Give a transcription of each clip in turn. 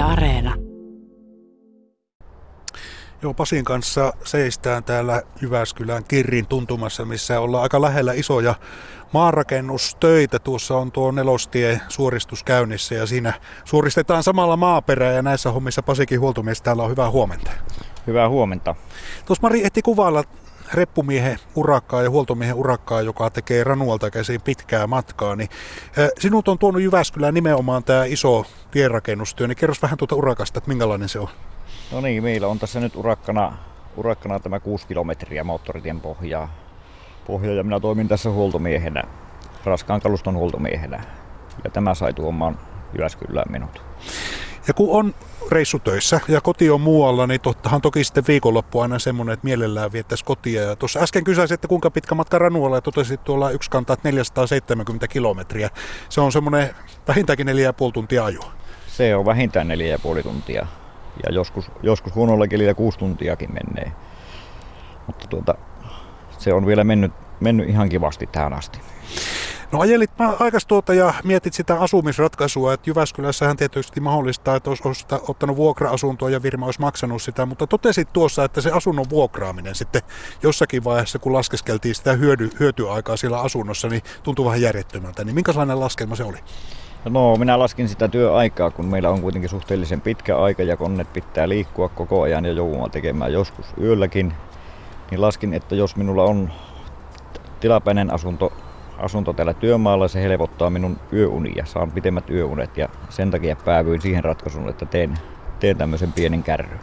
Yle Areena. Joo, Pasin kanssa seistään täällä Jyväskylän Kirrin tuntumassa, missä ollaan aika lähellä isoja maanrakennustöitä. Tuossa on tuo Nelostie suoristus käynnissä ja siinä suoristetaan samalla maaperää ja näissä hommissa Pasikin huoltomies täällä on. Hyvää huomenta. Hyvää huomenta. Tuossa Mari ehti kuvailla reppumiehen urakkaa ja huoltomiehen urakkaa, joka tekee Ranualta käsin pitkää matkaa. Niin sinut on tuonut Jyväskylään nimenomaan tämä iso tienrakennustyö, niin kerros vähän tuota urakasta, että minkälainen se on. No niin, meillä on tässä nyt urakkana tämä 6 kilometriä moottoritien pohjaa ja minä toimin tässä huoltomiehenä, raskaan kaluston huoltomiehenä. Ja tämä sai tuomaan Jyväskylään minut. Ja kun on reissutöissä ja koti on muualla, niin tottahan toki sitten viikonloppu aina semmoinen, että mielellään viettäisi kotia. Ja tuossa äsken kysäisin, että kuinka pitkä matka Ranualla ja totesit tuolla yksi kantaa, 470 kilometriä. Se on semmoinen vähintäänkin 4,5 tuntia ajua. Se on vähintään 4,5 tuntia. Ja joskus huonolla kelillä 6 tuntiakin menee. Mutta se on vielä mennyt ihan kivasti tähän asti. No ajelit aikas ja mietit sitä asumisratkaisua, että Jyväskylässähän tietysti mahdollistaa, että olisi ottanut vuokra-asuntoa ja firma olisi maksanut sitä, mutta totesit tuossa, että se asunnon vuokraaminen sitten jossakin vaiheessa, kun laskeskeltiin sitä hyötyaikaa siellä asunnossa, niin tuntui vähän järjettömältä. Niin minkälainen laskelma se oli? No minä laskin sitä työaikaa, kun meillä on kuitenkin suhteellisen pitkä aika ja koneet pitää liikkua koko ajan ja joudutaan tekemään joskus yölläkin, niin laskin, että jos minulla on tilapäinen asunto täällä työmaalla, se helpottaa minun yöunia, saan pitemmät yöunet ja sen takia päädyin siihen ratkaisuun, että teen tämmöisen pienen kärryn.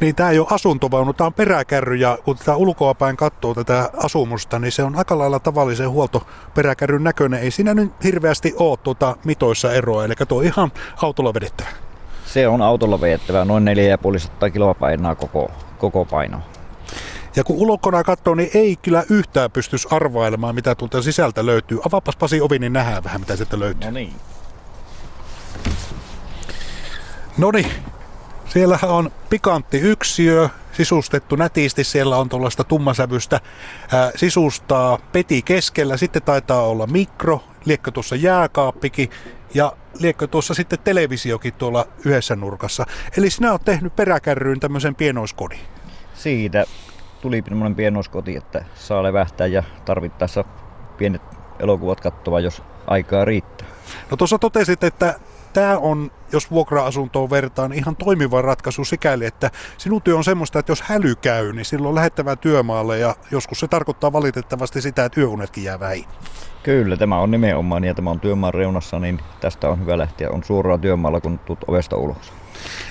Niin tämä ei ole asuntovaunu, tämä on peräkärry ja kun tätä ulkoapäin katsoo tätä asumusta, niin se on aika lailla tavallisen huoltoperäkärryn näköinen. Ei siinä nyt hirveästi ole mitoissa eroa, eli tuo ihan autolla vedettävä. Se on autolla vedettävä, noin 4,5 kiloa painaa koko paino. Ja kun ulkona katsoo, niin ei kyllä yhtään pystyisi arvailemaan, mitä tuolta sisältä löytyy. Avaapas Pasi ovi, niin nähdään vähän, mitä sieltä löytyy. No niin. Siellähän on pikantti yksiö, sisustettu nätisti, siellä on tuollaista tummasävystä sisustaa peti keskellä, sitten taitaa olla mikro, liekkö tuossa jääkaappikin ja liekkö tuossa sitten televisiokin tuolla yhdessä nurkassa. Eli sinä olet tehnyt peräkärryyn tämmöisen pienoiskodin. Siitä tuli semmoinen pienoiskoti, että saa levähtää ja tarvittaessa pienet elokuvat katsoa, jos aikaa riittää. No tuossa totesit, että tämä on, jos vuokra-asuntoon vertaan, ihan toimiva ratkaisu sikäli, että sinun työ on semmoista, että jos häly käy, niin silloin on lähettävä työmaalle ja joskus se tarkoittaa valitettavasti sitä, että yöunetkin jää vähin. Kyllä, tämä on nimenomaan ja tämä on työmaan reunassa, niin tästä on hyvä lähteä. On suoraan työmaalla, kun tulet ovesta ulos.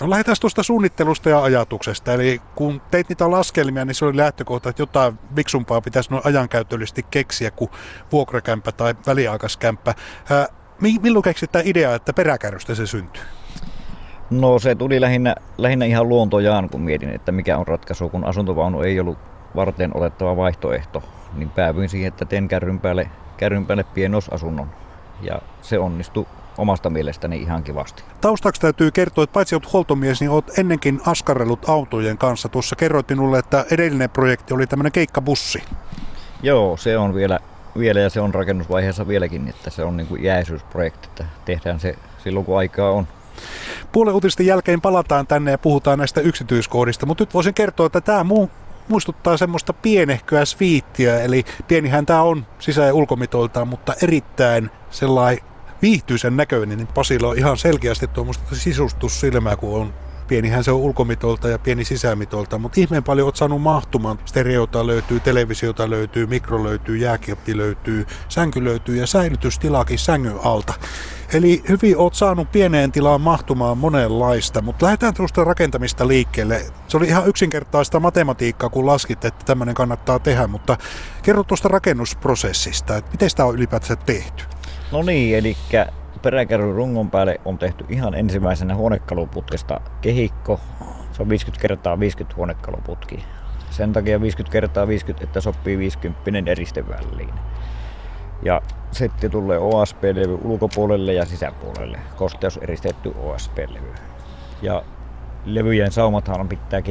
No lähdetään tuosta suunnittelusta ja ajatuksesta. Eli kun teit niitä laskelmia, niin se oli lähtökohta, että jotain viksumpaa pitäisi noin ajankäytöllisesti keksiä kuin vuokrakämppä tai väliaikaiskämppä. Milloin keksit tämä idea, että peräkärrystä se syntyy? No se tuli lähinnä ihan luontojaan, kun mietin, että mikä on ratkaisu. Kun asuntovaunu ei ollut varten otettava vaihtoehto, niin päädyin siihen, että teen kärryn päälle pienoisasunnon. Ja se onnistui omasta mielestäni ihan kivasti. Taustaksi täytyy kertoa, että paitsi olet huoltomies, niin olet ennenkin askarrellut autojen kanssa. Tuossa kerroit minulle, että edellinen projekti oli tämmöinen keikkabussi. Joo, se on vielä ja se on rakennusvaiheessa vieläkin, että se on niin kuin jäisyysprojekti, että tehdään se silloin kun aikaa on. Puolen uutisten jälkeen palataan tänne ja puhutaan näistä yksityiskohdista, mutta nyt voisin kertoa, että tämä muistuttaa semmoista pienehköä sviittiä, eli pienihän tämä on sisä- ja ulkomitoiltaan, mutta erittäin sellainen viihtyisen näköinen, niin Pasilla on ihan selkeästi tuommoista sisustussilmää, kun on pienihän se on ulkomitoilta ja pieni sisämitolta, mutta ihmeen paljon olet saanut mahtumaan. Stereota löytyy, televisiota löytyy, mikro löytyy, jääkieppi löytyy, sänky löytyy ja säilytystilakin sängyn alta. Eli hyvin olet saanut pieneen tilaan mahtumaan monenlaista, mutta lähdetään tuosta rakentamista liikkeelle. Se oli ihan yksinkertaista matematiikkaa, kun laskit, että tämmöinen kannattaa tehdä, mutta kerro tuosta rakennusprosessista, että miten sitä on ylipäätään tehty? No niin, eli peräkärryn rungon päälle on tehty ihan ensimmäisenä huonekaluputkesta kehikko. Se on 50x50 huonekaluputki. Sen takia 50x50, että sopii 50 eristeväliin. Ja sitten tulee OSP-levy ulkopuolelle ja sisäpuolelle. Kosteus eristetty OSP-levy. Ja levyjen saumathan pitää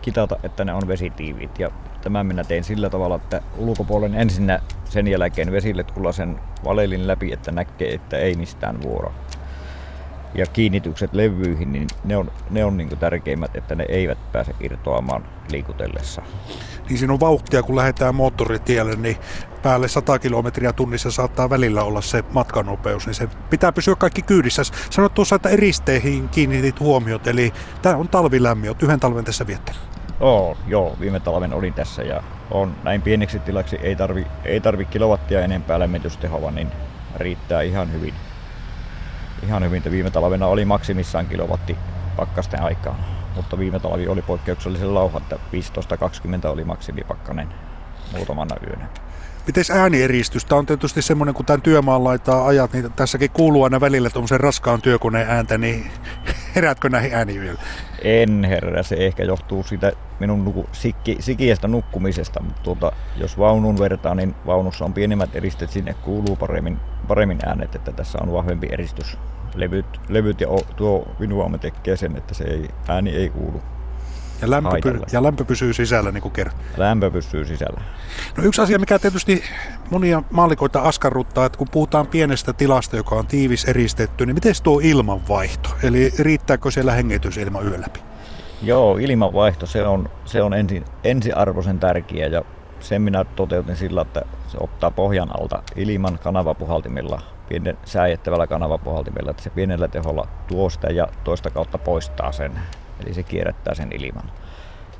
kitata, että ne on vesitiiviit. Ja tämän minä tein sillä tavalla, että ulkopuolen ensinnä sen jälkeen vesille tulla sen valelin läpi, että näkee, että ei mistään vuoro. ja kiinnitykset levyihin, niin ne on niin kuin tärkeimmät, että ne eivät pääse irtoamaan liikutellessa. Niin siinä on vauhtia, kun lähdetään moottoritielle, niin päälle 100 kilometriä tunnissa saattaa välillä olla se matkanopeus, niin se pitää pysyä kaikki kyydissä. Sanoit tuossa, että eristeihin kiinnitit huomiot, eli tämä on talvilämmin, olet yhden talven tässä viettänyt. Joo, viime talven olin tässä ja on näin pieneksi tilaksi, ei tarvi kilowattia enempää lämmitystehoa, niin riittää ihan hyvin. Ihan hyvin, että viime talvena oli maksimissaan kilowatti pakkasten aikaan, mutta viime talvi oli poikkeuksellisen lauha, että 15-20 oli maksimipakkanen muutamana yönä. Mites äänieristys? Tämä on tietysti semmoinen, kun tämän työmaan laitaa ajat, niin tässäkin kuuluu aina välillä tuommoisen raskaan työkoneen ääntä, niin heräätkö näihin ääniyöllä? En herää, se ehkä johtuu siitä minun sikiästä nukkumisesta, mutta jos vaunun vertaan, niin vaunussa on pienemmät eristet, sinne kuuluu paremmin äänet, että tässä on vahvempi eristys. Levyt ja tuo vinuamme tekee sen, että ääni ei kuulu. Ja lämpö pysyy sisällä, niin kuin kerran. Lämpö pysyy sisällä. No yksi asia, mikä tietysti monia maallikoita askarruttaa, että kun puhutaan pienestä tilasta, joka on tiivis eristetty, niin miten tuo ilmanvaihto? Eli riittääkö siellä hengitysilma yön läpi? Joo, ilmanvaihto, se on ensiarvoisen tärkeä ja sen minä toteutin sillä, että se ottaa pohjan alta ilman kanavapuhaltimilla, pienen säijettävällä kanavapuhaltimilla, että se pienellä teholla tuo sitä ja toista kautta poistaa sen. Eli se kierrättää sen ilman.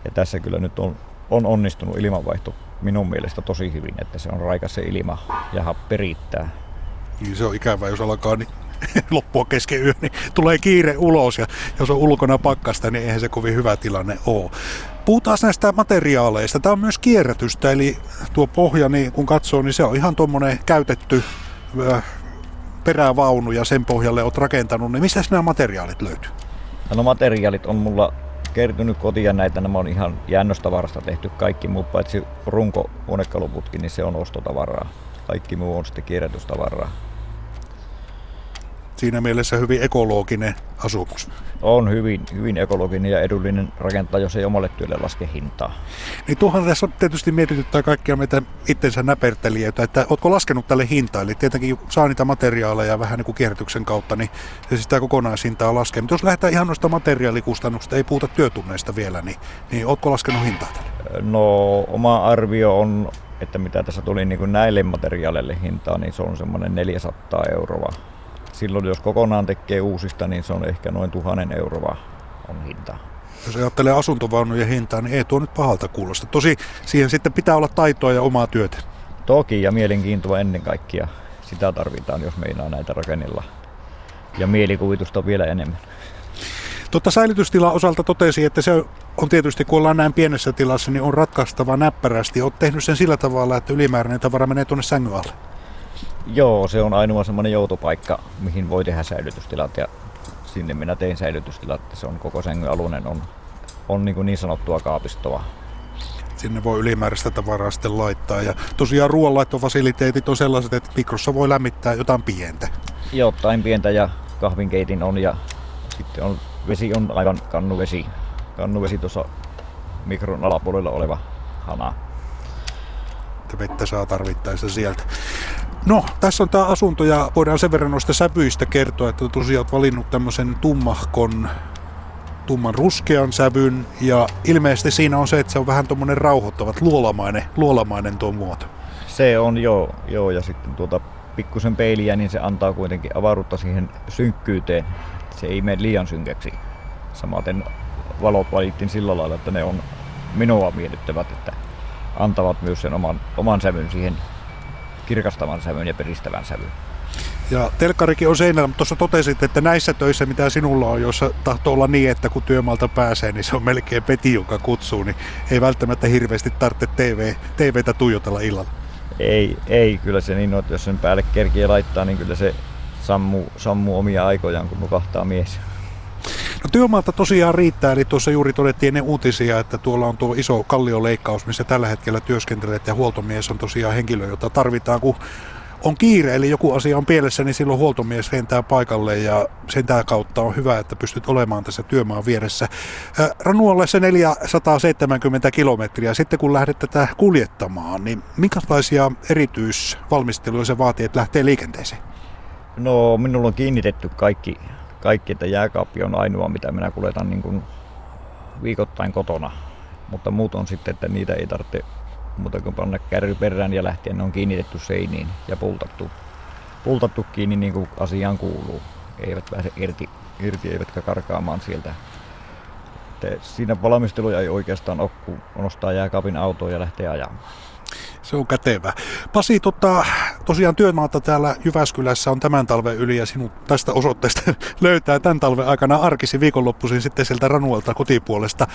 Ja tässä kyllä nyt on onnistunut ilmanvaihto minun mielestä tosi hyvin, että se on raikas se ilma ja happi riittää. Se on ikävää, jos alkaa niin loppua kesken yön, niin tulee kiire ulos ja jos on ulkona pakkasta, niin eihän se kovin hyvä tilanne ole. Puhutaan näistä materiaaleista. Tämä on myös kierrätystä, eli tuo pohja, niin kun katsoo, niin se on ihan tuommoinen käytetty perävaunu ja sen pohjalle olet rakentanut, niin mistä nämä materiaalit löytyy? No materiaalit on mulla kertynyt kotia näitä, nämä on ihan jännöstavarasta tehty kaikki muu, paitsi runko huonekaluputki, niin se on ostotavaraa. Kaikki muu on sitten kierrätystavaraa. Siinä mielessä hyvin ekologinen asumus. On hyvin ekologinen ja edullinen rakentaa, jos ei omalle työlle laske hintaa. Niin tuohan tässä tietysti mietityttää kaikkia meitä itsensä näpertelijöitä, että ootko laskenut tälle hintaa? Eli tietenkin saa niitä materiaaleja vähän niin kuin kierrätyksen kautta, niin se sitä kokonaishintaa laskee. Mutta jos lähdetään ihan noista materiaalikustannuksista, ei puhuta työtunneista vielä, niin ootko laskenut hintaa tälle? No oma arvio on, että mitä tässä tuli niin kuin näille materiaaleille hintaa, niin se on semmoinen 400 €. Silloin jos kokonaan tekee uusista, niin se on ehkä noin 1 000 € on hinta. Jos ajattelee asuntovaunujen hintaa, niin ei tuo nyt pahalta kuulosta. Tosi siihen sitten pitää olla taitoa ja omaa työtä. Toki ja mielenkiintoa ennen kaikkea. Sitä tarvitaan, jos meinaa näitä rakennella. Ja mielikuvitusta vielä enemmän. Totta säilytystilan osalta totesi, että se on tietysti, kun ollaan näin pienessä tilassa, niin on ratkaistava näppärästi. Olet tehnyt sen sillä tavalla, että ylimääräinen tavara menee tuonne sängyn alle. Joo, se on ainoa semmoinen joutopaikka, mihin voi tehdä säilytystilat ja sinne minä tein säilytystilat. Se on koko sängyn alunen, on niin sanottua kaapistoa. Sinne voi ylimääräistä tavaraa sitten laittaa ja tosiaan ruoanlaittofasiliteetit on sellaiset, että mikrossa voi lämmittää jotain pientä. Jotain pientä ja kahvinkeitin on ja sitten on vesi on aivan kannuvesi. Kannuvesi tuossa mikron alapuolella oleva hana. Vettä saa tarvittaessa sieltä. No, tässä on tämä asunto ja voidaan sen verran noista sävyistä kertoa, että tosiaan olet valinnut tämmöisen tumman ruskean sävyn ja ilmeisesti siinä on se, että se on vähän tuommoinen rauhoittava, luolamainen tuo muoto. Se on joo ja sitten pikkusen peiliä, niin se antaa kuitenkin avaruutta siihen synkkyyteen. Se ei mene liian synkäksi. Samaten valot valittiin sillä lailla, että ne on minua miellyttävät, että antavat myös sen oman sävyn siihen kirkastavan sävyn ja peristävän sävyn. Ja telkkarikin on seinällä, mutta tuossa totesit, että näissä töissä, mitä sinulla on, joissa tahtoo olla niin, että kun työmaalta pääsee, niin se on melkein Peti, joka kutsuu, niin ei välttämättä hirveästi tarvitse TVtä tuijotella illalla. Ei, kyllä se niin on, että jos sen päälle kerkiä laittaa, niin kyllä se sammuu omia aikojaan, kun nukahtaa mies. No, työmaalta tosiaan riittää, eli tuossa juuri todettiin ennen uutisia, että tuolla on tuo iso kallioleikkaus, missä tällä hetkellä työskentelet ja huoltomies on tosiaan henkilö, jota tarvitaan, kun on kiire, eli joku asia on pielessä, niin silloin huoltomies lentää paikalle ja sen tää kautta on hyvä, että pystyt olemaan tässä työmaan vieressä. Ranualle se 470 kilometriä, sitten kun lähdet tätä kuljettamaan, niin minkälaisia erityisvalmisteluja se vaatii, että lähtee liikenteeseen? No, minulla on kiinnitetty kaikki kaikki, että jääkaappi on ainoa, mitä minä kuljetan niin kuin viikoittain kotona. Mutta muut on sitten, että niitä ei tarvitse muuta kuin panna kärry perään ja lähteä, ne on kiinnitetty seiniin ja pultattu kiinni niin kuin asiaan kuuluu. Eivät pääse irti eivätkä karkaamaan sieltä. Että siinä valmisteluja ei oikeastaan ole, kun nostaa jääkaapin autoon ja lähtee ajamaan. Se on kätevä. Pasi, tosiaan työmaata täällä Jyväskylässä on tämän talven yli ja sinut tästä osoitteesta löytää tämän talven aikana arkisi viikonloppuisin sitten sieltä Ranualta kotipuolesta.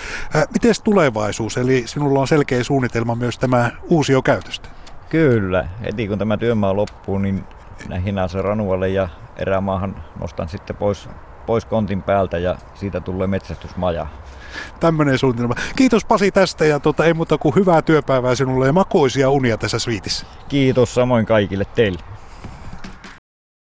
Miten tulevaisuus? Eli sinulla on selkeä suunnitelma myös tämä uusio käytöstä. Kyllä. Heti kun tämä työmaa loppuu, niin näihinään se Ranualle ja erämaahan nostan sitten pois kontin päältä ja siitä tulee metsästysmaja. Tämmöinen suunnitelma. Kiitos Pasi tästä ja ei muuta kuin hyvää työpäivää sinulle ja makoisia unia tässä sviitissä. Kiitos samoin kaikille teille.